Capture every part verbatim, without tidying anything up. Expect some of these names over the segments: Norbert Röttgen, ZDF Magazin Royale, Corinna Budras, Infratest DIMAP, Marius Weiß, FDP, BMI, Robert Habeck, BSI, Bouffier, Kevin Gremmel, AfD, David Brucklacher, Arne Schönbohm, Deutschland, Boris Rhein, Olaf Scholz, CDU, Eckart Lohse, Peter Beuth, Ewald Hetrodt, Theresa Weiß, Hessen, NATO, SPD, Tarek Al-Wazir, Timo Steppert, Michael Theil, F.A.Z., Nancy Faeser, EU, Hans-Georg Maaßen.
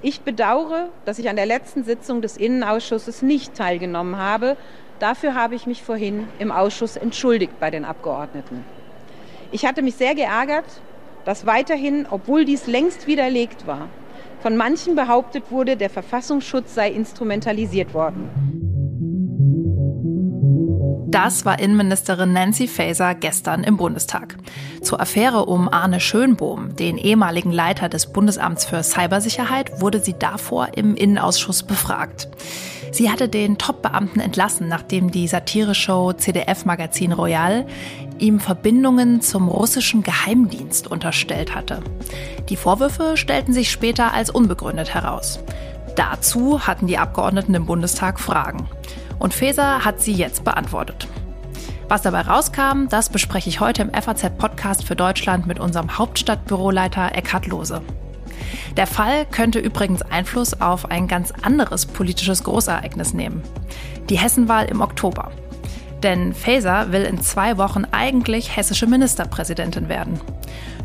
Ich bedauere, dass ich an der letzten Sitzung des Innenausschusses nicht teilgenommen habe. Dafür habe ich mich vorhin im Ausschuss entschuldigt bei den Abgeordneten. Ich hatte mich sehr geärgert, dass weiterhin, obwohl dies längst widerlegt war, von manchen behauptet wurde, der Verfassungsschutz sei instrumentalisiert worden. Das war Innenministerin Nancy Faeser gestern im Bundestag. Zur Affäre um Arne Schönbohm, den ehemaligen Leiter des Bundesamts für Cybersicherheit, wurde sie davor im Innenausschuss befragt. Sie hatte den Top-Beamten entlassen, nachdem die Satire-Show Z D F Magazin Royale ihm Verbindungen zum russischen Geheimdienst unterstellt hatte. Die Vorwürfe stellten sich später als unbegründet heraus. Dazu hatten die Abgeordneten im Bundestag Fragen. Und Faeser hat sie jetzt beantwortet. Was dabei rauskam, das bespreche ich heute im F A Z-Podcast für Deutschland mit unserem Hauptstadtbüroleiter Eckart Lohse. Der Fall könnte übrigens Einfluss auf ein ganz anderes politisches Großereignis nehmen: die Hessenwahl im Oktober. Denn Faeser will in zwei Wochen eigentlich hessische Ministerpräsidentin werden.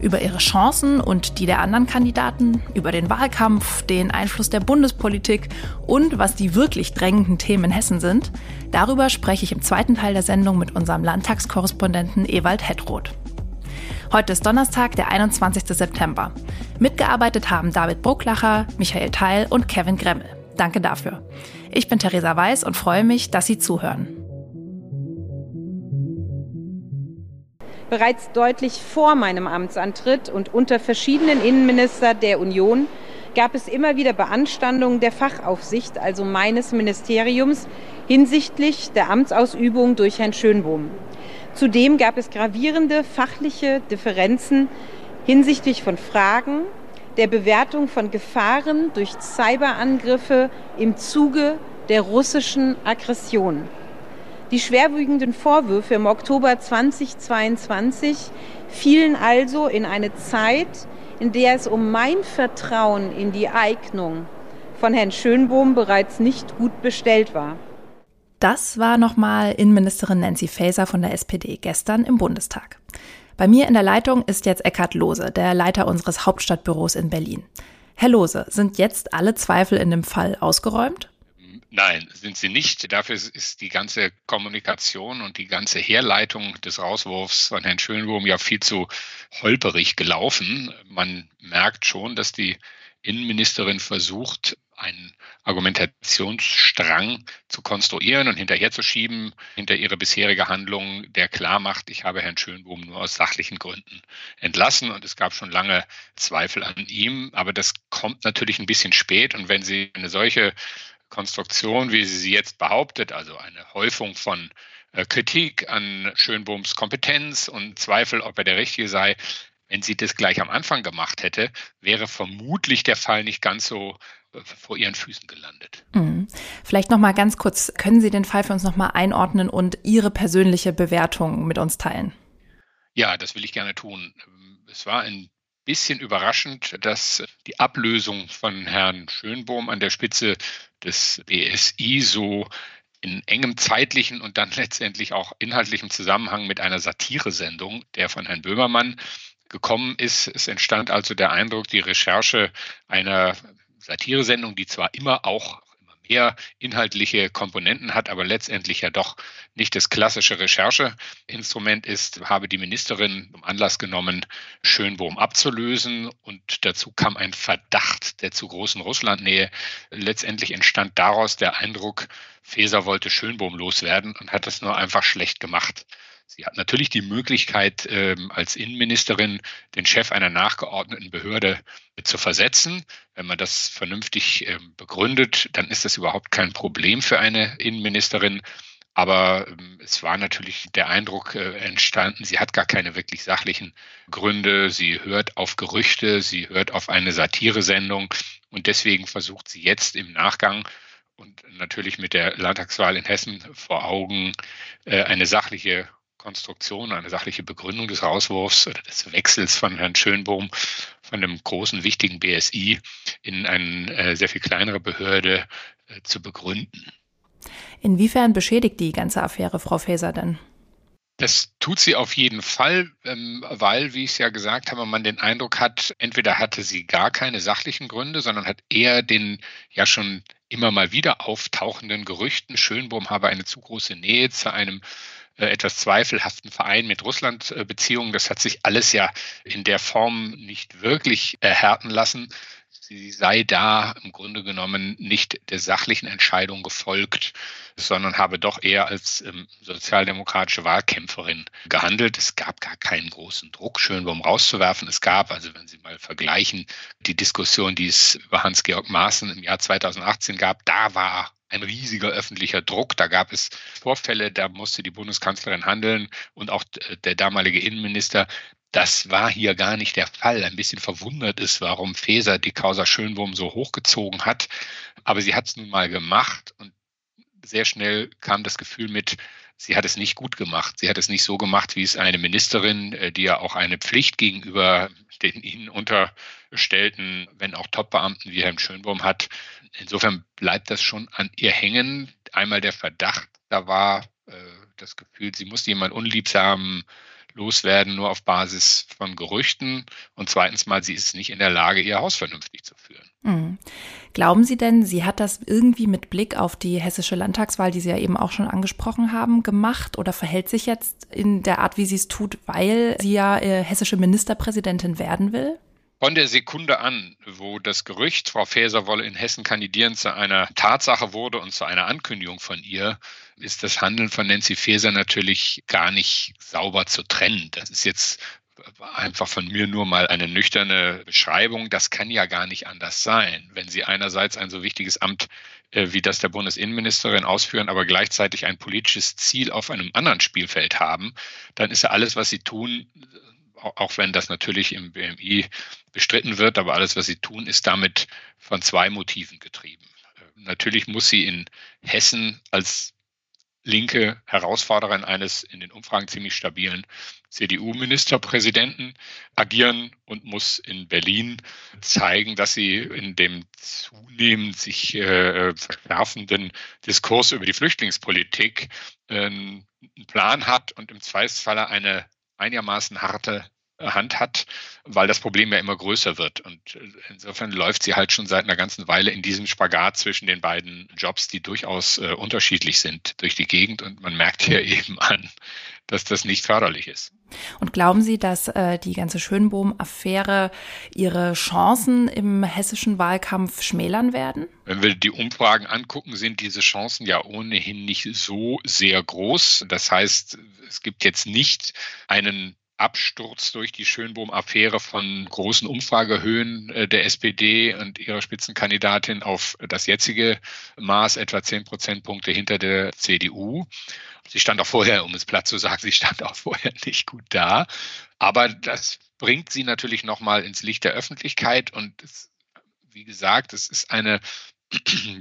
Über ihre Chancen und die der anderen Kandidaten, über den Wahlkampf, den Einfluss der Bundespolitik und was die wirklich drängenden Themen in Hessen sind, darüber spreche ich im zweiten Teil der Sendung mit unserem Landtagskorrespondenten Ewald Hetrodt. Heute ist Donnerstag, der einundzwanzigsten September. Mitgearbeitet haben David Brucklacher, Michael Theil und Kevin Gremmel. Danke dafür. Ich bin Theresa Weiß und freue mich, dass Sie zuhören. Bereits deutlich vor meinem Amtsantritt und unter verschiedenen Innenministern der Union gab es immer wieder Beanstandungen der Fachaufsicht, also meines Ministeriums, hinsichtlich der Amtsausübung durch Herrn Schönbohm. Zudem gab es gravierende fachliche Differenzen hinsichtlich von Fragen, der Bewertung von Gefahren durch Cyberangriffe im Zuge der russischen Aggression. Die schwerwiegenden Vorwürfe im Oktober zweitausendzweiundzwanzig fielen also in eine Zeit, in der es um mein Vertrauen in die Eignung von Herrn Schönbohm bereits nicht gut bestellt war. Das war nochmal Innenministerin Nancy Faeser von der S P D gestern im Bundestag. Bei mir in der Leitung ist jetzt Eckart Lohse, der Leiter unseres Hauptstadtbüros in Berlin. Herr Lohse, sind jetzt alle Zweifel in dem Fall ausgeräumt? Nein, sind sie nicht. Dafür ist die ganze Kommunikation und die ganze Herleitung des Rauswurfs von Herrn Schönbohm ja viel zu holperig gelaufen. Man merkt schon, dass die Innenministerin versucht, einen Argumentationsstrang zu konstruieren und hinterherzuschieben, hinter ihre bisherige Handlung, der klar macht, ich habe Herrn Schönbohm nur aus sachlichen Gründen entlassen und es gab schon lange Zweifel an ihm. Aber das kommt natürlich ein bisschen spät und wenn Sie eine solche Konstruktion, wie sie sie jetzt behauptet, also eine Häufung von äh, Kritik an Schönbohms Kompetenz und Zweifel, ob er der Richtige sei, wenn sie das gleich am Anfang gemacht hätte, wäre vermutlich der Fall nicht ganz so äh, vor ihren Füßen gelandet. Mhm. Vielleicht noch mal ganz kurz, können Sie den Fall für uns noch mal einordnen und Ihre persönliche Bewertung mit uns teilen? Ja, das will ich gerne tun. Es war ein bisschen überraschend, dass die Ablösung von Herrn Schönbohm an der Spitze des B S I so in engem zeitlichen und dann letztendlich auch inhaltlichem Zusammenhang mit einer Satiresendung, der von Herrn Böhmermann gekommen ist. Es entstand also der Eindruck, die Recherche einer Satiresendung, die zwar immer auch immer mehr inhaltliche Komponenten hat, aber letztendlich ja doch nicht das klassische Rechercheinstrument ist, habe die Ministerin zum Anlass genommen, Schönbohm abzulösen. Und dazu kam ein Verdacht der zu großen Russlandnähe. Letztendlich entstand daraus der Eindruck, Faeser wollte Schönbohm loswerden und hat das nur einfach schlecht gemacht. Sie hat natürlich die Möglichkeit, als Innenministerin den Chef einer nachgeordneten Behörde zu versetzen. Wenn man das vernünftig begründet, dann ist das überhaupt kein Problem für eine Innenministerin. Aber es war natürlich der Eindruck entstanden, sie hat gar keine wirklich sachlichen Gründe. Sie hört auf Gerüchte, sie hört auf eine Satiresendung und deswegen versucht sie jetzt im Nachgang und natürlich mit der Landtagswahl in Hessen vor Augen eine sachliche Konstruktion, eine sachliche Begründung des Rauswurfs oder des Wechsels von Herrn Schönbohm von dem großen, wichtigen B S I in eine sehr viel kleinere Behörde zu begründen. Inwiefern beschädigt die ganze Affäre Frau Faeser denn? Das tut sie auf jeden Fall, weil, wie ich es ja gesagt habe, man den Eindruck hat, entweder hatte sie gar keine sachlichen Gründe, sondern hat eher den ja schon immer mal wieder auftauchenden Gerüchten, Schönbohm habe eine zu große Nähe zu einem etwas zweifelhaften Verein mit Russland-Beziehungen. Das hat sich alles ja in der Form nicht wirklich erhärten lassen. Sie sei da im Grunde genommen nicht der sachlichen Entscheidung gefolgt, sondern habe doch eher als ähm, sozialdemokratische Wahlkämpferin gehandelt. Es gab gar keinen großen Druck, Schönbohm rauszuwerfen. Es gab, also wenn Sie mal vergleichen, die Diskussion, die es über Hans-Georg Maaßen im Jahr zweitausendachtzehn gab, da war ein riesiger öffentlicher Druck. Da gab es Vorfälle, da musste die Bundeskanzlerin handeln und auch der damalige Innenminister. Das war hier gar nicht der Fall. Ein bisschen verwundert ist, warum Faeser die Causa Schönbohm so hochgezogen hat. Aber sie hat es nun mal gemacht und sehr schnell kam das Gefühl mit, sie hat es nicht gut gemacht. Sie hat es nicht so gemacht, wie es eine Ministerin, die ja auch eine Pflicht gegenüber den ihnen unterstellten, wenn auch Topbeamten wie Herrn Schönbohm hat. Insofern bleibt das schon an ihr hängen. Einmal der Verdacht, da war äh, das Gefühl, sie musste jemanden unliebsamen loswerden, nur auf Basis von Gerüchten. Und zweitens mal, sie ist nicht in der Lage, ihr Haus vernünftig zu führen. Mhm. Glauben Sie denn, sie hat das irgendwie mit Blick auf die hessische Landtagswahl, die Sie ja eben auch schon angesprochen haben, gemacht oder verhält sich jetzt in der Art, wie sie es tut, weil sie ja äh, hessische Ministerpräsidentin werden will? Von der Sekunde an, wo das Gerücht, Frau Faeser wolle in Hessen kandidieren, zu einer Tatsache wurde und zu einer Ankündigung von ihr, ist das Handeln von Nancy Faeser natürlich gar nicht sauber zu trennen. Das ist jetzt einfach von mir nur mal eine nüchterne Beschreibung. Das kann ja gar nicht anders sein, wenn Sie einerseits ein so wichtiges Amt wie das der Bundesinnenministerin ausführen, aber gleichzeitig ein politisches Ziel auf einem anderen Spielfeld haben, dann ist ja alles, was Sie tun, auch wenn das natürlich im B M I bestritten wird, aber alles, was sie tun, ist damit von zwei Motiven getrieben. Natürlich muss sie in Hessen als linke Herausforderin eines in den Umfragen ziemlich stabilen C D U-Ministerpräsidenten agieren und muss in Berlin zeigen, dass sie in dem zunehmend sich äh, verschärfenden Diskurs über die Flüchtlingspolitik äh, einen Plan hat und im Zweifelsfalle eine einigermaßen harte Hand hat, weil das Problem ja immer größer wird. Und insofern läuft sie halt schon seit einer ganzen Weile in diesem Spagat zwischen den beiden Jobs, die durchaus äh, unterschiedlich sind durch die Gegend. Und man merkt hier eben an, dass das nicht förderlich ist. Und glauben Sie, dass äh, die ganze Schönbohm-Affäre ihre Chancen im hessischen Wahlkampf schmälern werden? Wenn wir die Umfragen angucken, sind diese Chancen ja ohnehin nicht so sehr groß. Das heißt, es gibt jetzt nicht einen Absturz durch die Schönbohm-Affäre von großen Umfragehöhen der S P D und ihrer Spitzenkandidatin auf das jetzige Maß, etwa zehn Prozentpunkte hinter der C D U. Sie stand auch vorher, um es platt zu sagen, sie stand auch vorher nicht gut da. Aber das bringt sie natürlich nochmal ins Licht der Öffentlichkeit. Und es, wie gesagt, es ist eine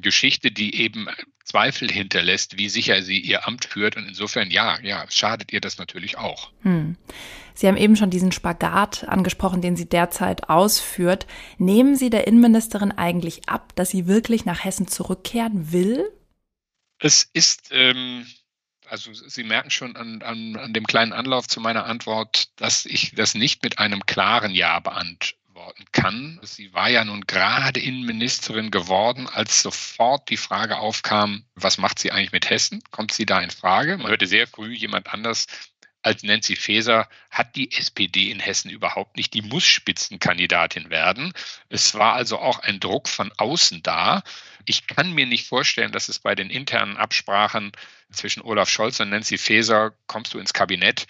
Geschichte, die eben Zweifel hinterlässt, wie sicher sie ihr Amt führt. Und insofern, ja, ja, schadet ihr das natürlich auch. Hm. Sie haben eben schon diesen Spagat angesprochen, den sie derzeit ausführt. Nehmen Sie der Innenministerin eigentlich ab, dass sie wirklich nach Hessen zurückkehren will? Es ist, ähm, also Sie merken schon an, an, an dem kleinen Anlauf zu meiner Antwort, dass ich das nicht mit einem klaren Ja beantworte. Kann. Sie war ja nun gerade Innenministerin geworden, als sofort die Frage aufkam, was macht sie eigentlich mit Hessen? Kommt sie da in Frage? Man hörte sehr früh, jemand anders als Nancy Faeser hat die S P D in Hessen überhaupt nicht. Die muss Spitzenkandidatin werden. Es war also auch ein Druck von außen da. Ich kann mir nicht vorstellen, dass es bei den internen Absprachen zwischen Olaf Scholz und Nancy Faeser, kommst du ins Kabinett,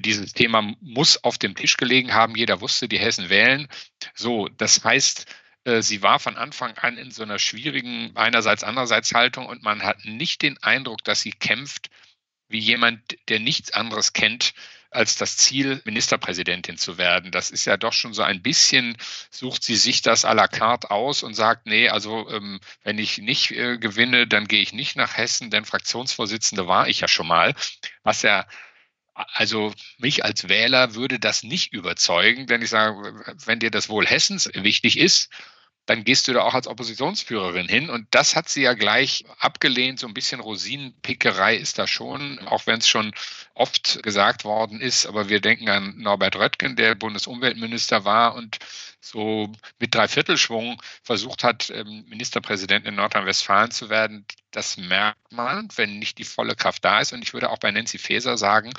dieses Thema muss auf dem Tisch gelegen haben. Jeder wusste, die Hessen wählen. So, das heißt, sie war von Anfang an in so einer schwierigen einerseits, andererseits Haltung und man hat nicht den Eindruck, dass sie kämpft wie jemand, der nichts anderes kennt als das Ziel, Ministerpräsidentin zu werden. Das ist ja doch schon so ein bisschen, sucht sie sich das à la carte aus und sagt, nee, also ähm, wenn ich nicht äh, gewinne, dann gehe ich nicht nach Hessen, denn Fraktionsvorsitzende war ich ja schon mal, was ja Also mich als Wähler würde das nicht überzeugen, denn ich sage, wenn dir das Wohl Hessens wichtig ist, dann gehst du da auch als Oppositionsführerin hin. Und das hat sie ja gleich abgelehnt. So ein bisschen Rosinenpickerei ist da schon, auch wenn es schon oft gesagt worden ist. Aber wir denken an Norbert Röttgen, der Bundesumweltminister war und so mit Dreiviertelschwung versucht hat, Ministerpräsident in Nordrhein-Westfalen zu werden. Das merkt man, wenn nicht die volle Kraft da ist. Und ich würde auch bei Nancy Faeser sagen,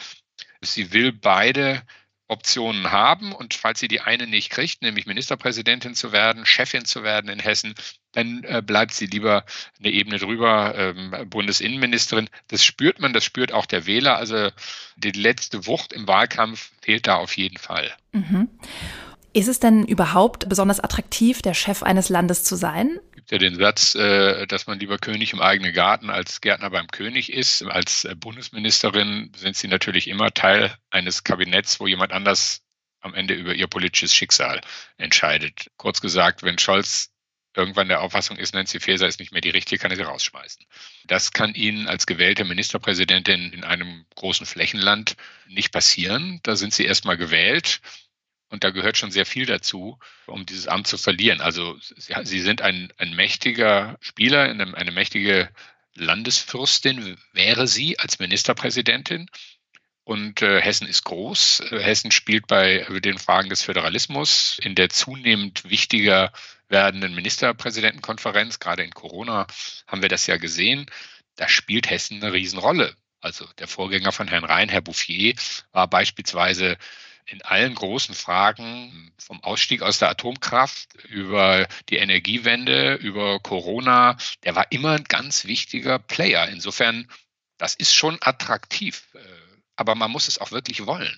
sie will beide Optionen haben und falls sie die eine nicht kriegt, nämlich Ministerpräsidentin zu werden, Chefin zu werden in Hessen, dann äh, bleibt sie lieber eine Ebene drüber, ähm, Bundesinnenministerin. Das spürt man, das spürt auch der Wähler. Also die letzte Wucht im Wahlkampf fehlt da auf jeden Fall. Mhm. Ist es denn überhaupt besonders attraktiv, der Chef eines Landes zu sein? Es gibt ja den Satz, dass man lieber König im eigenen Garten als Gärtner beim König ist. Als Bundesministerin sind Sie natürlich immer Teil eines Kabinetts, wo jemand anders am Ende über Ihr politisches Schicksal entscheidet. Kurz gesagt, wenn Scholz irgendwann der Auffassung ist, Nancy Faeser ist nicht mehr die Richtige, kann er sie rausschmeißen. Das kann Ihnen als gewählte Ministerpräsidentin in einem großen Flächenland nicht passieren. Da sind Sie erstmal gewählt. Und da gehört schon sehr viel dazu, um dieses Amt zu verlieren. Also sie, sie sind ein, ein mächtiger Spieler, eine, eine mächtige Landesfürstin wäre sie als Ministerpräsidentin. Und äh, Hessen ist groß. Hessen spielt bei den Fragen des Föderalismus in der zunehmend wichtiger werdenden Ministerpräsidentenkonferenz. Gerade in Corona haben wir das ja gesehen. Da spielt Hessen eine Riesenrolle. Also der Vorgänger von Herrn Rhein, Herr Bouffier, war beispielsweise in allen großen Fragen, vom Ausstieg aus der Atomkraft über die Energiewende, über Corona, der war immer ein ganz wichtiger Player. Insofern, das ist schon attraktiv, aber man muss es auch wirklich wollen.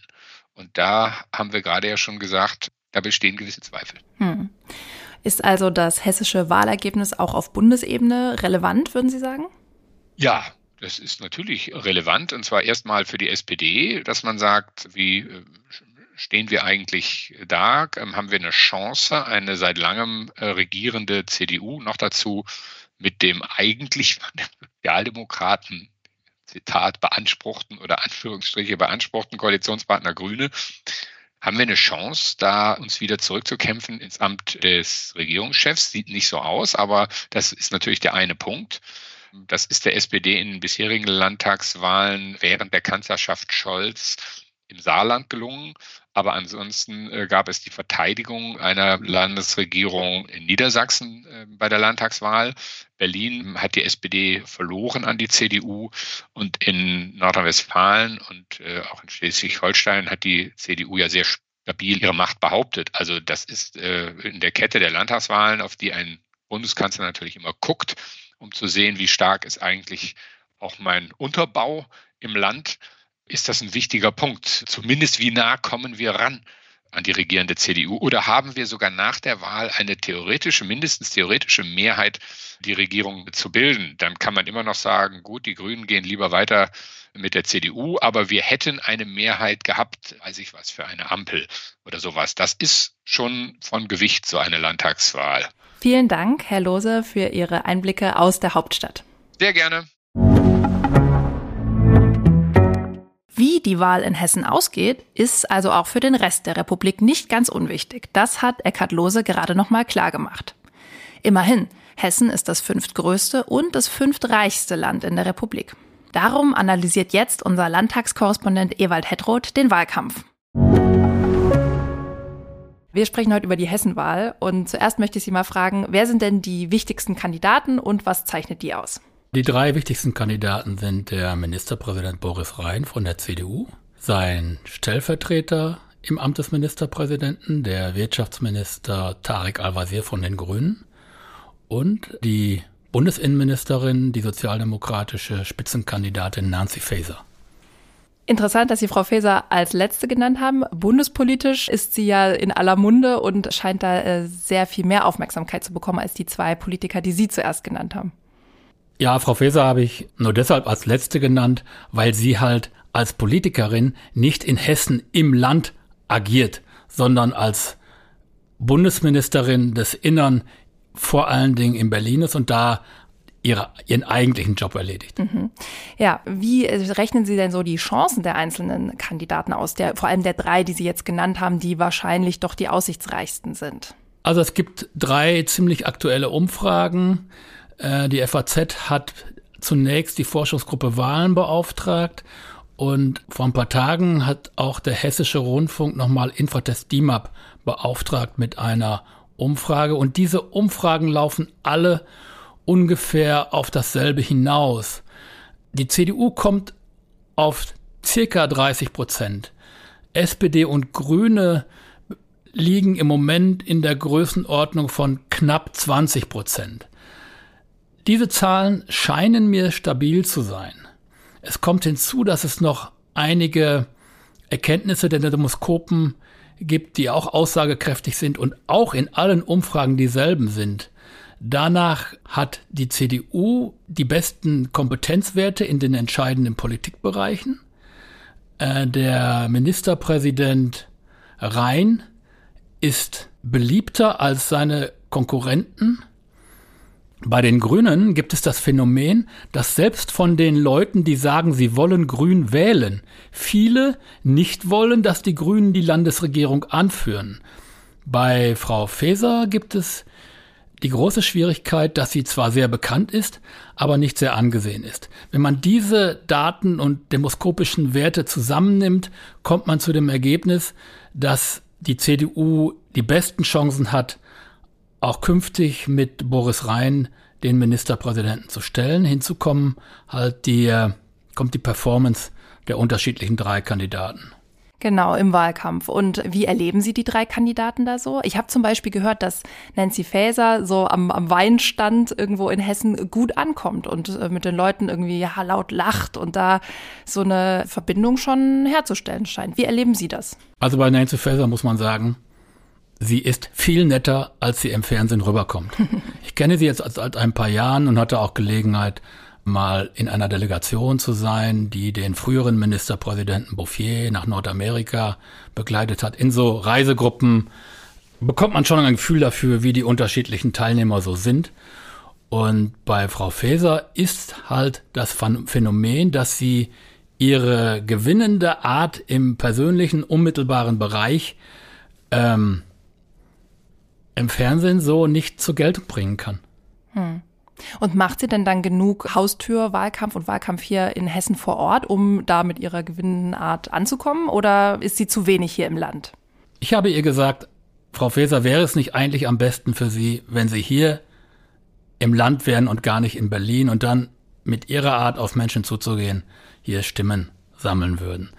Und da haben wir gerade ja schon gesagt, da bestehen gewisse Zweifel. Hm. Ist also das hessische Wahlergebnis auch auf Bundesebene relevant, würden Sie sagen? Ja. Das ist natürlich relevant, und zwar erstmal für die S P D, dass man sagt, wie stehen wir eigentlich da? Haben wir eine Chance, eine seit langem regierende C D U, noch dazu mit dem eigentlich von den Sozialdemokraten, Zitat, beanspruchten oder Anführungsstriche beanspruchten Koalitionspartner Grüne, haben wir eine Chance, da uns wieder zurückzukämpfen ins Amt des Regierungschefs? Sieht nicht so aus, aber das ist natürlich der eine Punkt. Das ist der S P D in den bisherigen Landtagswahlen während der Kanzlerschaft Scholz im Saarland gelungen. Aber ansonsten gab es die Verteidigung einer Landesregierung in Niedersachsen bei der Landtagswahl. Berlin hat die S P D verloren an die C D U. Und in Nordrhein-Westfalen und auch in Schleswig-Holstein hat die C D U ja sehr stabil ihre Macht behauptet. Also das ist in der Kette der Landtagswahlen, auf die ein Bundeskanzler natürlich immer guckt, um zu sehen, wie stark ist eigentlich auch mein Unterbau im Land, ist das ein wichtiger Punkt. Zumindest wie nah kommen wir ran an die regierende C D U? Oder haben wir sogar nach der Wahl eine theoretische, mindestens theoretische Mehrheit, die Regierung zu bilden? Dann kann man immer noch sagen, gut, die Grünen gehen lieber weiter mit der C D U, aber wir hätten eine Mehrheit gehabt, weiß ich was, für eine Ampel oder sowas. Das ist schon von Gewicht, so eine Landtagswahl. Vielen Dank, Herr Lohse, für Ihre Einblicke aus der Hauptstadt. Sehr gerne. Wie die Wahl in Hessen ausgeht, ist also auch für den Rest der Republik nicht ganz unwichtig. Das hat Eckart Lohse gerade nochmal klargemacht. Immerhin, Hessen ist das fünftgrößte und das fünftreichste Land in der Republik. Darum analysiert jetzt unser Landtagskorrespondent Ewald Hetrodt den Wahlkampf. Wir sprechen heute über die Hessenwahl und zuerst möchte ich Sie mal fragen, wer sind denn die wichtigsten Kandidaten und was zeichnet die aus? Die drei wichtigsten Kandidaten sind der Ministerpräsident Boris Rhein von der C D U, sein Stellvertreter im Amt des Ministerpräsidenten, der Wirtschaftsminister Tarek Al-Wazir von den Grünen und die Bundesinnenministerin, die sozialdemokratische Spitzenkandidatin Nancy Faeser. Interessant, dass Sie Frau Faeser als Letzte genannt haben. Bundespolitisch ist sie ja in aller Munde und scheint da sehr viel mehr Aufmerksamkeit zu bekommen als die zwei Politiker, die Sie zuerst genannt haben. Ja, Frau Faeser habe ich nur deshalb als Letzte genannt, weil sie halt als Politikerin nicht in Hessen im Land agiert, sondern als Bundesministerin des Innern vor allen Dingen in Berlin ist und da Ihre, ihren eigentlichen Job erledigt. Mhm. Ja, wie rechnen Sie denn so die Chancen der einzelnen Kandidaten aus, der, vor allem der drei, die Sie jetzt genannt haben, die wahrscheinlich doch die aussichtsreichsten sind? Also es gibt drei ziemlich aktuelle Umfragen. Die F A Z hat zunächst die Forschungsgruppe Wahlen beauftragt und vor ein paar Tagen hat auch der Hessische Rundfunk nochmal Infratest D I M A P beauftragt mit einer Umfrage. Und diese Umfragen laufen alle ungefähr auf dasselbe hinaus. Die C D U kommt auf circa dreißig Prozent. S P D und Grüne liegen im Moment in der Größenordnung von knapp zwanzig Prozent. Diese Zahlen scheinen mir stabil zu sein. Es kommt hinzu, dass es noch einige Erkenntnisse der Demoskopen gibt, die auch aussagekräftig sind und auch in allen Umfragen dieselben sind. Danach hat die C D U die besten Kompetenzwerte in den entscheidenden Politikbereichen. Der Ministerpräsident Rhein ist beliebter als seine Konkurrenten. Bei den Grünen gibt es das Phänomen, dass selbst von den Leuten, die sagen, sie wollen grün wählen, viele nicht wollen, dass die Grünen die Landesregierung anführen. Bei Frau Faeser gibt es die große Schwierigkeit, dass sie zwar sehr bekannt ist, aber nicht sehr angesehen ist. Wenn man diese Daten und demoskopischen Werte zusammennimmt, kommt man zu dem Ergebnis, dass die C D U die besten Chancen hat, auch künftig mit Boris Rhein den Ministerpräsidenten zu stellen. Hinzu kommen halt die, kommt die Performance der unterschiedlichen drei Kandidaten. Genau, im Wahlkampf. Und wie erleben Sie die drei Kandidaten da so? Ich habe zum Beispiel gehört, dass Nancy Faeser so am, am Weinstand irgendwo in Hessen gut ankommt und mit den Leuten irgendwie ja, laut lacht und da so eine Verbindung schon herzustellen scheint. Wie erleben Sie das? Also bei Nancy Faeser muss man sagen, sie ist viel netter, als sie im Fernsehen rüberkommt. Ich kenne sie jetzt seit ein paar Jahren und hatte auch Gelegenheit, mal in einer Delegation zu sein, die den früheren Ministerpräsidenten Bouffier nach Nordamerika begleitet hat. In so Reisegruppen bekommt man schon ein Gefühl dafür, wie die unterschiedlichen Teilnehmer so sind. Und bei Frau Faeser ist halt das Phänomen, dass sie ihre gewinnende Art im persönlichen, unmittelbaren Bereich ähm, im Fernsehen so nicht zur Geltung bringen kann. Hm. Und macht sie denn dann genug Haustür, Wahlkampf und Wahlkampf hier in Hessen vor Ort, um da mit ihrer Gewinnart anzukommen? Oder ist sie zu wenig hier im Land? Ich habe ihr gesagt, Frau Faeser, wäre es nicht eigentlich am besten für Sie, wenn Sie hier im Land wären und gar nicht in Berlin und dann mit Ihrer Art auf Menschen zuzugehen, hier Stimmen sammeln würden?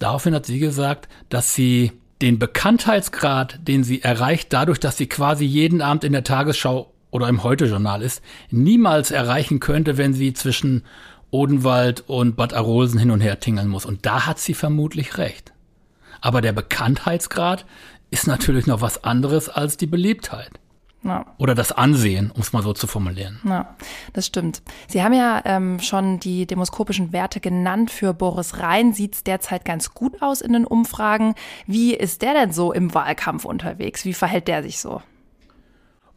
Daraufhin hat sie gesagt, dass sie den Bekanntheitsgrad, den sie erreicht, dadurch, dass sie quasi jeden Abend in der Tagesschau oder im Heute-Journal ist, niemals erreichen könnte, wenn sie zwischen Odenwald und Bad Arolsen hin und her tingeln muss. Und da hat sie vermutlich recht. Aber der Bekanntheitsgrad ist natürlich noch was anderes als die Beliebtheit. Ja. Oder das Ansehen, um es mal so zu formulieren. Ja, das stimmt. Sie haben ja ähm, schon die demoskopischen Werte genannt. Für Boris Rhein sieht es derzeit ganz gut aus in den Umfragen. Wie ist der denn so im Wahlkampf unterwegs? Wie verhält der sich so?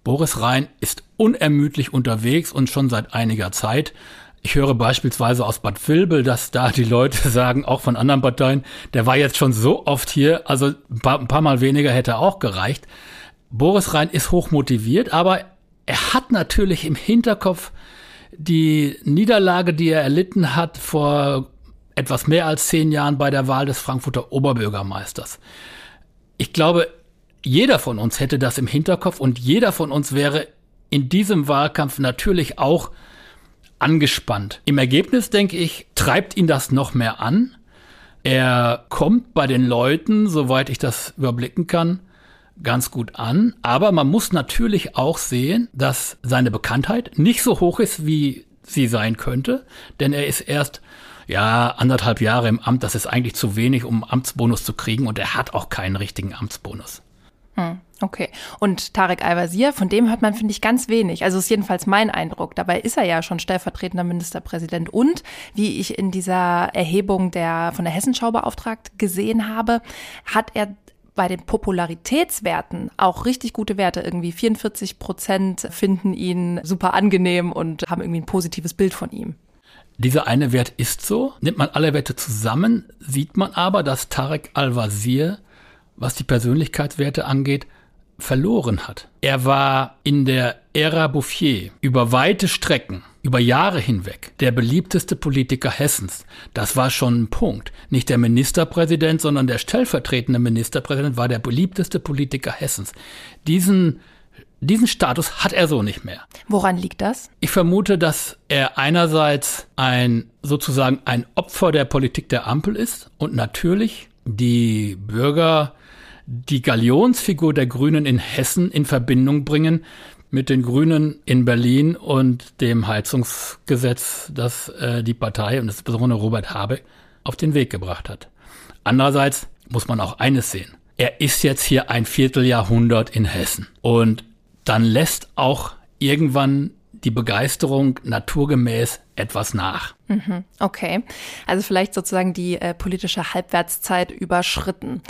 Boris Rhein ist unermüdlich unterwegs und schon seit einiger Zeit. Ich höre beispielsweise aus Bad Vilbel, dass da die Leute sagen, auch von anderen Parteien, der war jetzt schon so oft hier, also ein paar, ein paar Mal weniger hätte auch gereicht. Boris Rhein ist hochmotiviert, aber er hat natürlich im Hinterkopf die Niederlage, die er erlitten hat vor etwas mehr als zehn Jahren bei der Wahl des Frankfurter Oberbürgermeisters. Ich glaube, jeder von uns hätte das im Hinterkopf und jeder von uns wäre in diesem Wahlkampf natürlich auch angespannt. Im Ergebnis, denke ich, treibt ihn das noch mehr an. Er kommt bei den Leuten, soweit ich das überblicken kann, ganz gut an. Aber man muss natürlich auch sehen, dass seine Bekanntheit nicht so hoch ist, wie sie sein könnte. Denn er ist erst ja anderthalb Jahre im Amt. Das ist eigentlich zu wenig, um einen Amtsbonus zu kriegen. Und er hat auch keinen richtigen Amtsbonus. Okay. Und Tarek Al-Wazir, von dem hört man, finde ich, ganz wenig. Also ist jedenfalls mein Eindruck. Dabei ist er ja schon stellvertretender Ministerpräsident. Und wie ich in dieser Erhebung der von der Hessenschau beauftragt gesehen habe, hat er bei den Popularitätswerten auch richtig gute Werte. Irgendwie vierundvierzig Prozent finden ihn super angenehm und haben irgendwie ein positives Bild von ihm. Dieser eine Wert ist so. Nimmt man alle Werte zusammen, sieht man aber, dass Tarek Al-Wazir, was die Persönlichkeitswerte angeht, verloren hat. Er war in der Ära Bouffier über weite Strecken, über Jahre hinweg, der beliebteste Politiker Hessens. Das war schon ein Punkt. Nicht der Ministerpräsident, sondern der stellvertretende Ministerpräsident war der beliebteste Politiker Hessens. Diesen Diesen Status hat er so nicht mehr. Woran liegt das? Ich vermute, dass er einerseits ein sozusagen ein Opfer der Politik der Ampel ist und natürlich die Bürger die Galionsfigur der Grünen in Hessen in Verbindung bringen mit den Grünen in Berlin und dem Heizungsgesetz, das äh, die Partei und das insbesondere Robert Habeck auf den Weg gebracht hat. Andererseits muss man auch eines sehen. Er ist jetzt hier ein Vierteljahrhundert in Hessen und dann lässt auch irgendwann die Begeisterung naturgemäß etwas nach. Mhm, okay, also vielleicht sozusagen die äh, politische Halbwertszeit überschritten.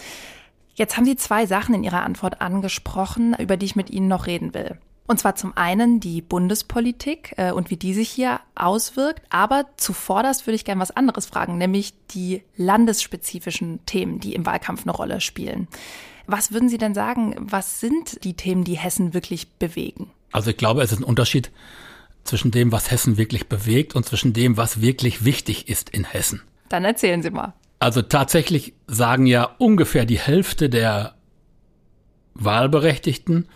Jetzt haben Sie zwei Sachen in Ihrer Antwort angesprochen, über die ich mit Ihnen noch reden will. Und zwar zum einen die Bundespolitik äh, und wie die sich hier auswirkt. Aber zuvorderst würde ich gerne was anderes fragen, nämlich die landesspezifischen Themen, die im Wahlkampf eine Rolle spielen. Was würden Sie denn sagen, was sind die Themen, die Hessen wirklich bewegen? Also ich glaube, es ist ein Unterschied zwischen dem, was Hessen wirklich bewegt und zwischen dem, was wirklich wichtig ist in Hessen. Dann erzählen Sie mal. Also tatsächlich sagen ja ungefähr die Hälfte der Wahlberechtigten,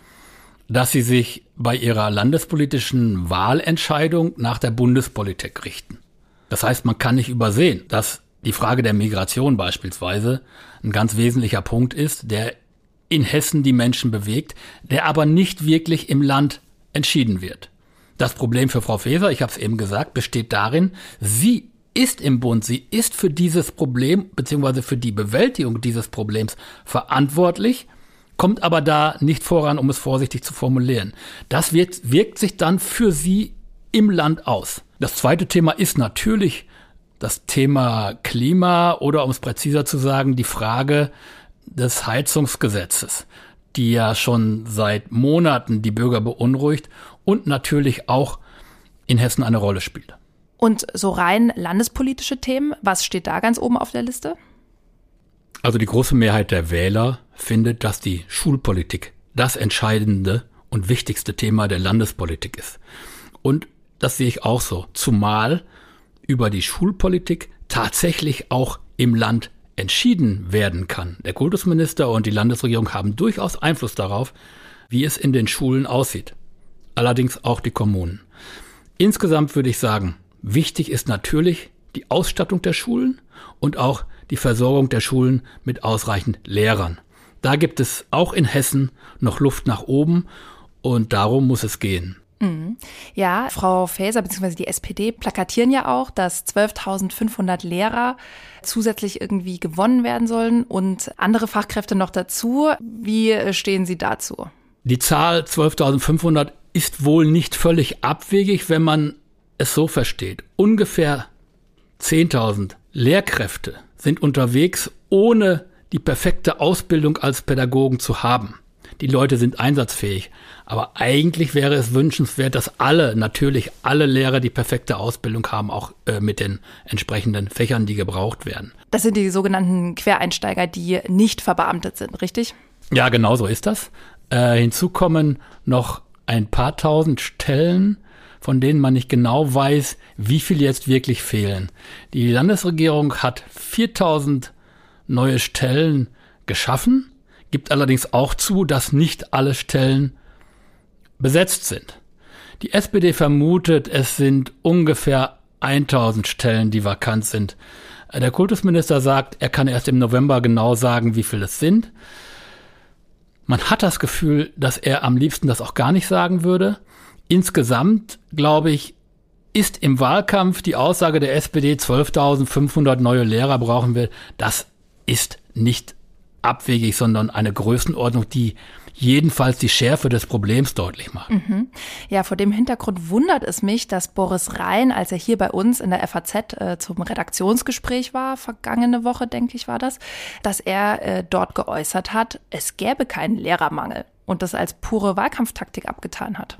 dass sie sich bei ihrer landespolitischen Wahlentscheidung nach der Bundespolitik richten. Das heißt, man kann nicht übersehen, dass die Frage der Migration beispielsweise ein ganz wesentlicher Punkt ist, der in Hessen die Menschen bewegt, der aber nicht wirklich im Land entschieden wird. Das Problem für Frau Faeser, ich habe es eben gesagt, besteht darin, sie ist im Bund, sie ist für dieses Problem bzw. für die Bewältigung dieses Problems verantwortlich, kommt aber da nicht voran, um es vorsichtig zu formulieren. Das wirkt, wirkt sich dann für sie im Land aus. Das zweite Thema ist natürlich das Thema Klima oder, um es präziser zu sagen, die Frage des Heizungsgesetzes, die ja schon seit Monaten die Bürger beunruhigt und natürlich auch in Hessen eine Rolle spielt. Und so rein landespolitische Themen, was steht da ganz oben auf der Liste? Also die große Mehrheit der Wähler findet, dass die Schulpolitik das entscheidende und wichtigste Thema der Landespolitik ist. Und das sehe ich auch so, zumal über die Schulpolitik tatsächlich auch im Land entschieden werden kann. Der Kultusminister und die Landesregierung haben durchaus Einfluss darauf, wie es in den Schulen aussieht. Allerdings auch die Kommunen. Insgesamt würde ich sagen, wichtig ist natürlich die Ausstattung der Schulen und auch die Versorgung der Schulen mit ausreichend Lehrern. Da gibt es auch in Hessen noch Luft nach oben und darum muss es gehen. Ja, Frau Faeser bzw. die S P D plakatieren ja auch, dass zwölftausendfünfhundert Lehrer zusätzlich irgendwie gewonnen werden sollen und andere Fachkräfte noch dazu. Wie stehen Sie dazu? Die Zahl zwölftausendfünfhundert ist wohl nicht völlig abwegig, wenn man es so versteht. Ungefähr zehntausend Lehrkräfte sind unterwegs, ohne die perfekte Ausbildung als Pädagogen zu haben. Die Leute sind einsatzfähig, aber eigentlich wäre es wünschenswert, dass alle, natürlich alle Lehrer die perfekte Ausbildung haben, auch äh, mit den entsprechenden Fächern, die gebraucht werden. Das sind die sogenannten Quereinsteiger, die nicht verbeamtet sind, richtig? Ja, genau so ist das. Äh, hinzu kommen noch ein paar tausend Stellen, von denen man nicht genau weiß, wie viel jetzt wirklich fehlen. Die Landesregierung hat viertausend neue Stellen geschaffen, gibt allerdings auch zu, dass nicht alle Stellen besetzt sind. Die S P D vermutet, es sind ungefähr tausend Stellen, die vakant sind. Der Kultusminister sagt, er kann erst im November genau sagen, wie viel es sind. Man hat das Gefühl, dass er am liebsten das auch gar nicht sagen würde. Insgesamt, glaube ich, ist im Wahlkampf die Aussage der S P D, zwölftausendfünfhundert neue Lehrer brauchen wir, das ist nicht abwegig, sondern eine Größenordnung, die jedenfalls die Schärfe des Problems deutlich macht. Mhm. Ja, vor dem Hintergrund wundert es mich, dass Boris Rhein, als er hier bei uns in der F A Z äh, zum Redaktionsgespräch war, vergangene Woche, denke ich, war das, dass er äh, dort geäußert hat, es gäbe keinen Lehrermangel und das als pure Wahlkampftaktik abgetan hat.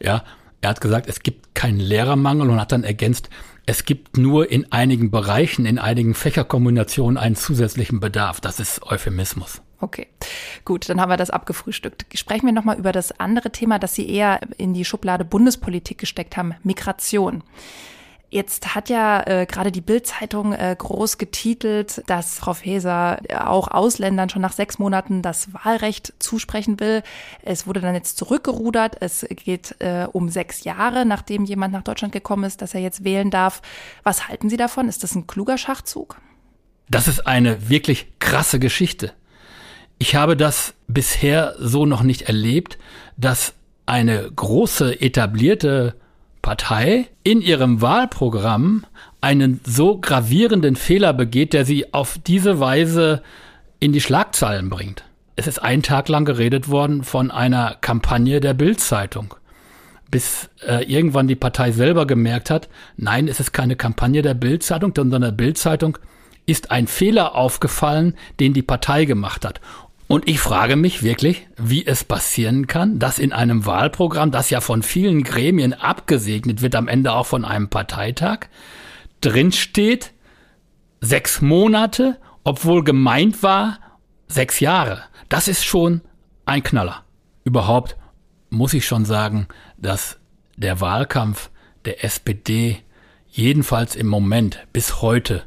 Ja, er hat gesagt, es gibt keinen Lehrermangel und hat dann ergänzt, es gibt nur in einigen Bereichen, in einigen Fächerkombinationen einen zusätzlichen Bedarf. Das ist Euphemismus. Okay, gut, dann haben wir das abgefrühstückt. Sprechen wir nochmal über das andere Thema, das Sie eher in die Schublade Bundespolitik gesteckt haben, Migration. Jetzt hat ja äh, gerade die Bild-Zeitung äh, groß getitelt, dass Frau Faeser auch Ausländern schon nach sechs Monaten das Wahlrecht zusprechen will. Es wurde dann jetzt zurückgerudert. Es geht äh, um sechs Jahre, nachdem jemand nach Deutschland gekommen ist, dass er jetzt wählen darf. Was halten Sie davon? Ist das ein kluger Schachzug? Das ist eine wirklich krasse Geschichte. Ich habe das bisher so noch nicht erlebt, dass eine große etablierte Partei in ihrem Wahlprogramm einen so gravierenden Fehler begeht, der sie auf diese Weise in die Schlagzeilen bringt. Es ist einen Tag lang geredet worden von einer Kampagne der Bild-Zeitung, bis äh, irgendwann die Partei selber gemerkt hat, nein, es ist keine Kampagne der Bild-Zeitung, sondern der Bild-Zeitung ist ein Fehler aufgefallen, den die Partei gemacht hat. Und ich frage mich wirklich, wie es passieren kann, dass in einem Wahlprogramm, das ja von vielen Gremien abgesegnet wird, am Ende auch von einem Parteitag, drinsteht sechs Monate, obwohl gemeint war sechs Jahre. Das ist schon ein Knaller. Überhaupt muss ich schon sagen, dass der Wahlkampf der S P D jedenfalls im Moment bis heute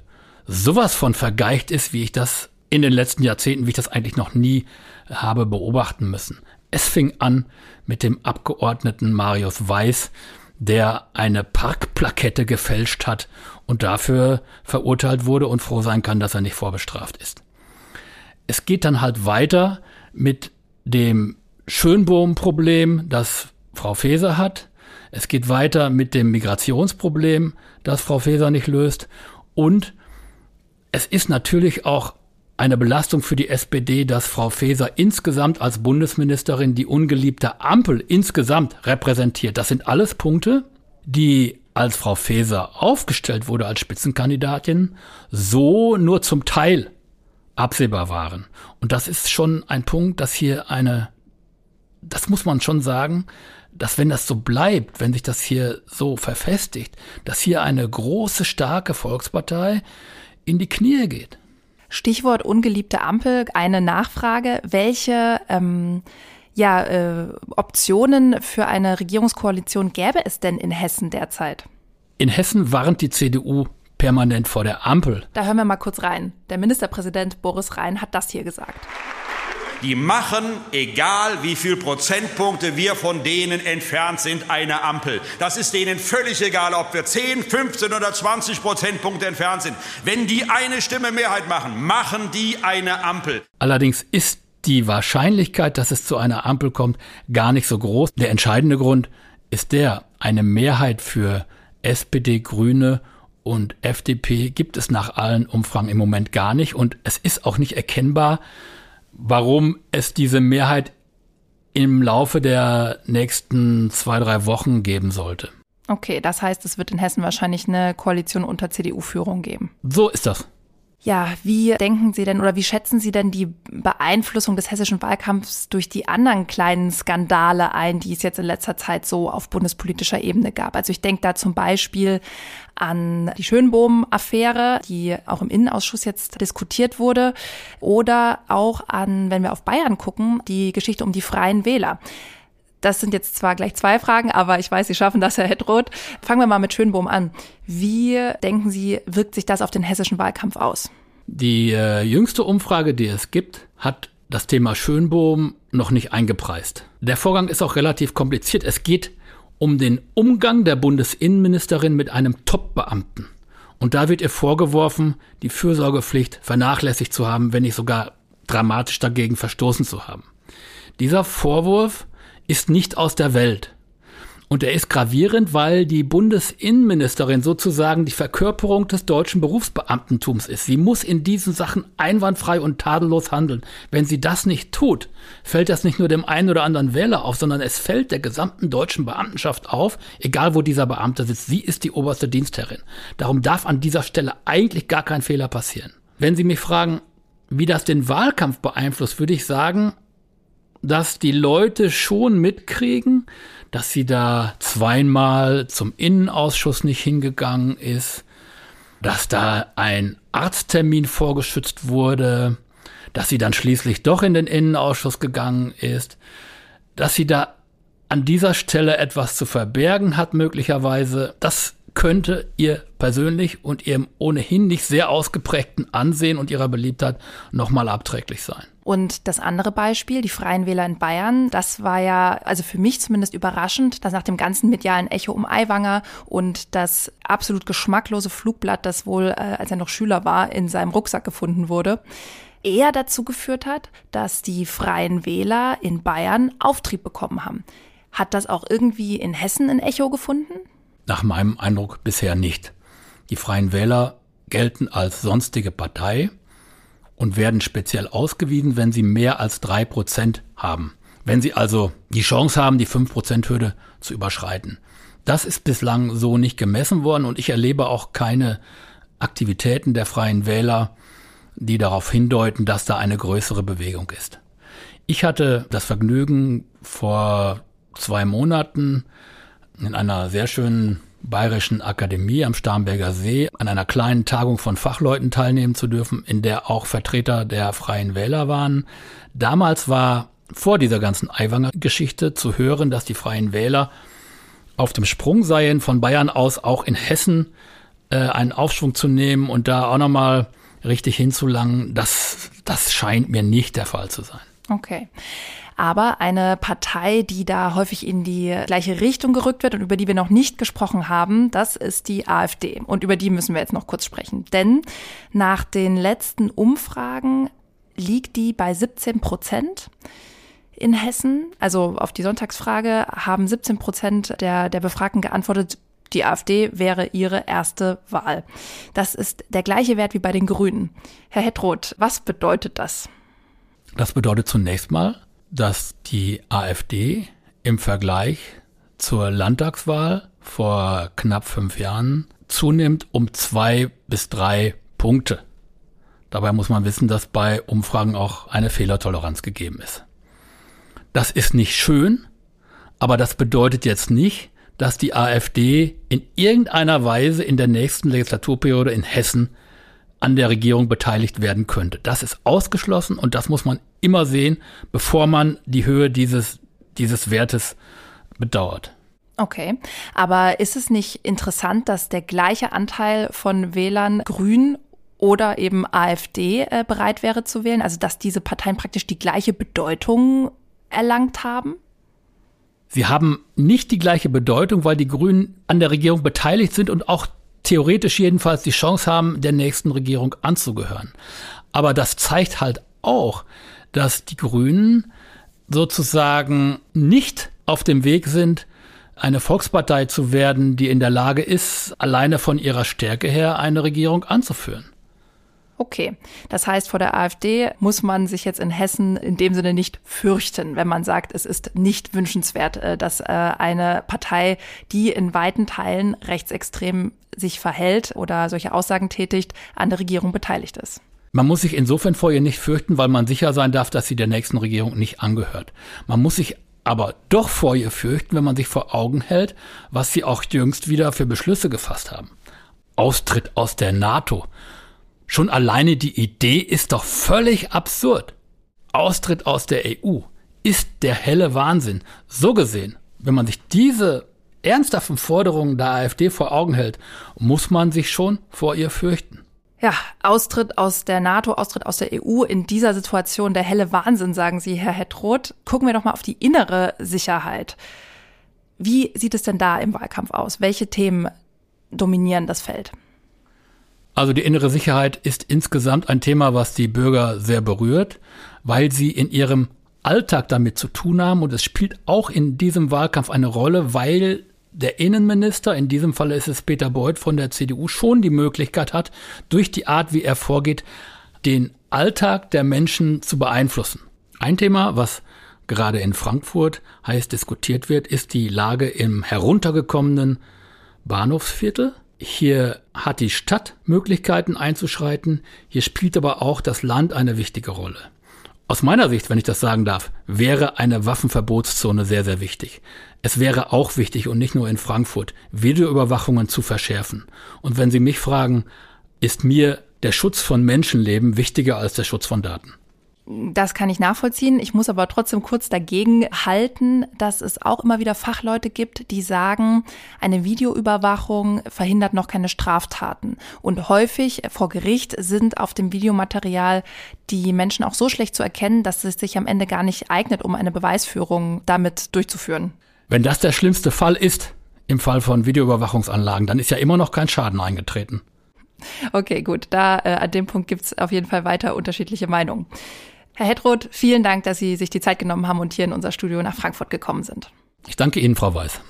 sowas von vergeicht ist, wie ich das in den letzten Jahrzehnten, wie ich das eigentlich noch nie habe beobachten müssen. Es fing an mit dem Abgeordneten Marius Weiß, der eine Parkplakette gefälscht hat und dafür verurteilt wurde und froh sein kann, dass er nicht vorbestraft ist. Es geht dann halt weiter mit dem Schönbohm-Problem, das Frau Faeser hat. Es geht weiter mit dem Migrationsproblem, das Frau Faeser nicht löst. Und es ist natürlich auch eine Belastung für die S P D, dass Frau Faeser insgesamt als Bundesministerin die ungeliebte Ampel insgesamt repräsentiert. Das sind alles Punkte, die, als Frau Faeser aufgestellt wurde als Spitzenkandidatin, so nur zum Teil absehbar waren. Und das ist schon ein Punkt, dass hier eine, das muss man schon sagen, dass wenn das so bleibt, wenn sich das hier so verfestigt, dass hier eine große, starke Volkspartei in die Knie geht. Stichwort ungeliebte Ampel, eine Nachfrage. Welche ähm, ja, äh, Optionen für eine Regierungskoalition gäbe es denn in Hessen derzeit? In Hessen warnt die C D U permanent vor der Ampel. Da hören wir mal kurz rein. Der Ministerpräsident Boris Rhein hat das hier gesagt. Die machen, egal wie viel Prozentpunkte wir von denen entfernt sind, eine Ampel. Das ist denen völlig egal, ob wir zehn, fünfzehn oder zwanzig Prozentpunkte entfernt sind. Wenn die eine Stimme Mehrheit machen, machen die eine Ampel. Allerdings ist die Wahrscheinlichkeit, dass es zu einer Ampel kommt, gar nicht so groß. Der entscheidende Grund ist der, eine Mehrheit für S P D, Grüne und F D P gibt es nach allen Umfragen im Moment gar nicht. Und es ist auch nicht erkennbar, warum es diese Mehrheit im Laufe der nächsten zwei, drei Wochen geben sollte. Okay, das heißt, es wird in Hessen wahrscheinlich eine Koalition unter C D U-Führung geben. So ist das. Ja, wie denken Sie denn oder wie schätzen Sie denn die Beeinflussung des hessischen Wahlkampfs durch die anderen kleinen Skandale ein, die es jetzt in letzter Zeit so auf bundespolitischer Ebene gab? Also ich denke da zum Beispiel an die Schönbohm-Affäre, die auch im Innenausschuss jetzt diskutiert wurde, oder auch an, wenn wir auf Bayern gucken, die Geschichte um die Freien Wähler. Das sind jetzt zwar gleich zwei Fragen, aber ich weiß, Sie schaffen das, Herr Hetrodt. Fangen wir mal mit Schönbohm an. Wie, denken Sie, wirkt sich das auf den hessischen Wahlkampf aus? Die äh, jüngste Umfrage, die es gibt, hat das Thema Schönbohm noch nicht eingepreist. Der Vorgang ist auch relativ kompliziert. Es geht um den Umgang der Bundesinnenministerin mit einem Top-Beamten. Und da wird ihr vorgeworfen, die Fürsorgepflicht vernachlässigt zu haben, wenn nicht sogar dramatisch dagegen verstoßen zu haben. Dieser Vorwurf ist nicht aus der Welt. Und er ist gravierend, weil die Bundesinnenministerin sozusagen die Verkörperung des deutschen Berufsbeamtentums ist. Sie muss in diesen Sachen einwandfrei und tadellos handeln. Wenn sie das nicht tut, fällt das nicht nur dem einen oder anderen Wähler auf, sondern es fällt der gesamten deutschen Beamtenschaft auf, egal wo dieser Beamte sitzt. Sie ist die oberste Dienstherrin. Darum darf an dieser Stelle eigentlich gar kein Fehler passieren. Wenn Sie mich fragen, wie das den Wahlkampf beeinflusst, würde ich sagen, dass die Leute schon mitkriegen, dass sie da zweimal zum Innenausschuss nicht hingegangen ist, dass da ein Arzttermin vorgeschützt wurde, dass sie dann schließlich doch in den Innenausschuss gegangen ist, dass sie da an dieser Stelle etwas zu verbergen hat möglicherweise, das könnte ihr persönlich und ihrem ohnehin nicht sehr ausgeprägten Ansehen und ihrer Beliebtheit nochmal abträglich sein. Und das andere Beispiel, die Freien Wähler in Bayern, das war ja, also für mich zumindest überraschend, dass nach dem ganzen medialen Echo um Aiwanger und das absolut geschmacklose Flugblatt, das wohl, äh, als er noch Schüler war, in seinem Rucksack gefunden wurde, eher dazu geführt hat, dass die Freien Wähler in Bayern Auftrieb bekommen haben. Hat das auch irgendwie in Hessen ein Echo gefunden? Nach meinem Eindruck bisher nicht. Die Freien Wähler gelten als sonstige Partei und werden speziell ausgewiesen, wenn sie mehr als drei Prozent haben. Wenn sie also die Chance haben, die fünf Prozent Hürde zu überschreiten. Das ist bislang so nicht gemessen worden und ich erlebe auch keine Aktivitäten der Freien Wähler, die darauf hindeuten, dass da eine größere Bewegung ist. Ich hatte das Vergnügen, vor zwei Monaten in einer sehr schönen bayerischen Akademie am Starnberger See an einer kleinen Tagung von Fachleuten teilnehmen zu dürfen, in der auch Vertreter der Freien Wähler waren. Damals war vor dieser ganzen Aiwanger-Geschichte zu hören, dass die Freien Wähler auf dem Sprung seien, von Bayern aus auch in Hessen äh, einen Aufschwung zu nehmen und da auch nochmal richtig hinzulangen. Das, das scheint mir nicht der Fall zu sein. Okay. Aber eine Partei, die da häufig in die gleiche Richtung gerückt wird und über die wir noch nicht gesprochen haben, das ist die AfD. Und über die müssen wir jetzt noch kurz sprechen. Denn nach den letzten Umfragen liegt die bei siebzehn Prozent in Hessen. Also auf die Sonntagsfrage haben siebzehn Prozent der, der Befragten geantwortet, die AfD wäre ihre erste Wahl. Das ist der gleiche Wert wie bei den Grünen. Herr Hetrodt, was bedeutet das? Das bedeutet zunächst mal, dass die AfD im Vergleich zur Landtagswahl vor knapp fünf Jahren zunimmt um zwei bis drei Punkte. Dabei muss man wissen, dass bei Umfragen auch eine Fehlertoleranz gegeben ist. Das ist nicht schön, aber das bedeutet jetzt nicht, dass die AfD in irgendeiner Weise in der nächsten Legislaturperiode in Hessen an der Regierung beteiligt werden könnte. Das ist ausgeschlossen und das muss man immer sehen, bevor man die Höhe dieses, dieses Wertes bedauert. Okay, aber ist es nicht interessant, dass der gleiche Anteil von Wählern Grün oder eben AfD bereit wäre zu wählen? Also dass diese Parteien praktisch die gleiche Bedeutung erlangt haben? Sie haben nicht die gleiche Bedeutung, weil die Grünen an der Regierung beteiligt sind und auch theoretisch jedenfalls die Chance haben, der nächsten Regierung anzugehören. Aber das zeigt halt auch, dass die Grünen sozusagen nicht auf dem Weg sind, eine Volkspartei zu werden, die in der Lage ist, alleine von ihrer Stärke her eine Regierung anzuführen. Okay, das heißt, vor der AfD muss man sich jetzt in Hessen in dem Sinne nicht fürchten, wenn man sagt, es ist nicht wünschenswert, dass eine Partei, die in weiten Teilen rechtsextrem sich verhält oder solche Aussagen tätigt, an der Regierung beteiligt ist. Man muss sich insofern vor ihr nicht fürchten, weil man sicher sein darf, dass sie der nächsten Regierung nicht angehört. Man muss sich aber doch vor ihr fürchten, wenn man sich vor Augen hält, was sie auch jüngst wieder für Beschlüsse gefasst haben. Austritt aus der NATO. Schon alleine die Idee ist doch völlig absurd. Austritt aus der E U ist der helle Wahnsinn. So gesehen, wenn man sich diese ernsthaften Forderungen der AfD vor Augen hält, muss man sich schon vor ihr fürchten. Ja, Austritt aus der NATO, Austritt aus der E U, in dieser Situation der helle Wahnsinn, sagen Sie, Herr Hetrodt. Gucken wir doch mal auf die innere Sicherheit. Wie sieht es denn da im Wahlkampf aus? Welche Themen dominieren das Feld? Also die innere Sicherheit ist insgesamt ein Thema, was die Bürger sehr berührt, weil sie in ihrem Alltag damit zu tun haben. Und es spielt auch in diesem Wahlkampf eine Rolle, weil der Innenminister, in diesem Fall ist es Peter Beuth von der C D U, schon die Möglichkeit hat, durch die Art, wie er vorgeht, den Alltag der Menschen zu beeinflussen. Ein Thema, was gerade in Frankfurt heiß diskutiert wird, ist die Lage im heruntergekommenen Bahnhofsviertel. Hier hat die Stadt Möglichkeiten einzuschreiten, hier spielt aber auch das Land eine wichtige Rolle. Aus meiner Sicht, wenn ich das sagen darf, wäre eine Waffenverbotszone sehr, sehr wichtig. Es wäre auch wichtig, und nicht nur in Frankfurt, Videoüberwachungen zu verschärfen. Und wenn Sie mich fragen, ist mir der Schutz von Menschenleben wichtiger als der Schutz von Daten? Das kann ich nachvollziehen. Ich muss aber trotzdem kurz dagegen halten, dass es auch immer wieder Fachleute gibt, die sagen, eine Videoüberwachung verhindert noch keine Straftaten. Und häufig vor Gericht sind auf dem Videomaterial die Menschen auch so schlecht zu erkennen, dass es sich am Ende gar nicht eignet, um eine Beweisführung damit durchzuführen. Wenn das der schlimmste Fall ist, im Fall von Videoüberwachungsanlagen, dann ist ja immer noch kein Schaden eingetreten. Okay, gut. Da äh, an dem Punkt gibt's auf jeden Fall weiter unterschiedliche Meinungen. Herr Hetrodt, vielen Dank, dass Sie sich die Zeit genommen haben und hier in unser Studio nach Frankfurt gekommen sind. Ich danke Ihnen, Frau Weiß.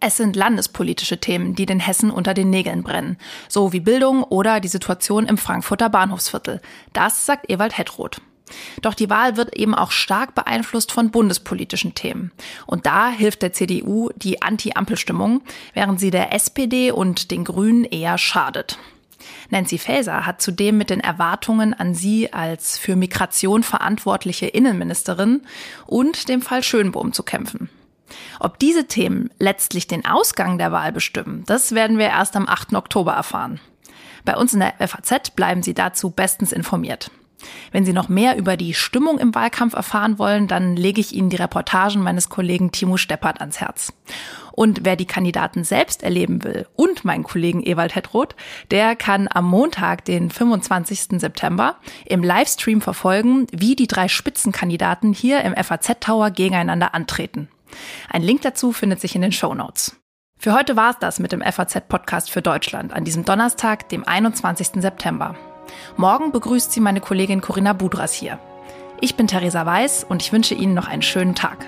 Es sind landespolitische Themen, die den Hessen unter den Nägeln brennen. So wie Bildung oder die Situation im Frankfurter Bahnhofsviertel. Das sagt Ewald Hetrodt. Doch die Wahl wird eben auch stark beeinflusst von bundespolitischen Themen. Und da hilft der C D U die Anti-Ampel-Stimmung, während sie der S P D und den Grünen eher schadet. Nancy Faeser hat zudem mit den Erwartungen an sie als für Migration verantwortliche Innenministerin und dem Fall Schönbohm zu kämpfen. Ob diese Themen letztlich den Ausgang der Wahl bestimmen, das werden wir erst am achten Oktober erfahren. Bei uns in der F A Z bleiben Sie dazu bestens informiert. Wenn Sie noch mehr über die Stimmung im Wahlkampf erfahren wollen, dann lege ich Ihnen die Reportagen meines Kollegen Timo Steppert ans Herz. Und wer die Kandidaten selbst erleben will und meinen Kollegen Ewald Hetrodt, der kann am Montag, den fünfundzwanzigsten September, im Livestream verfolgen, wie die drei Spitzenkandidaten hier im F A Z-Tower gegeneinander antreten. Ein Link dazu findet sich in den Shownotes. Für heute war's das mit dem F A Z-Podcast für Deutschland an diesem Donnerstag, dem einundzwanzigsten September. Morgen begrüßt Sie meine Kollegin Corinna Budras hier. Ich bin Theresa Weiß und ich wünsche Ihnen noch einen schönen Tag.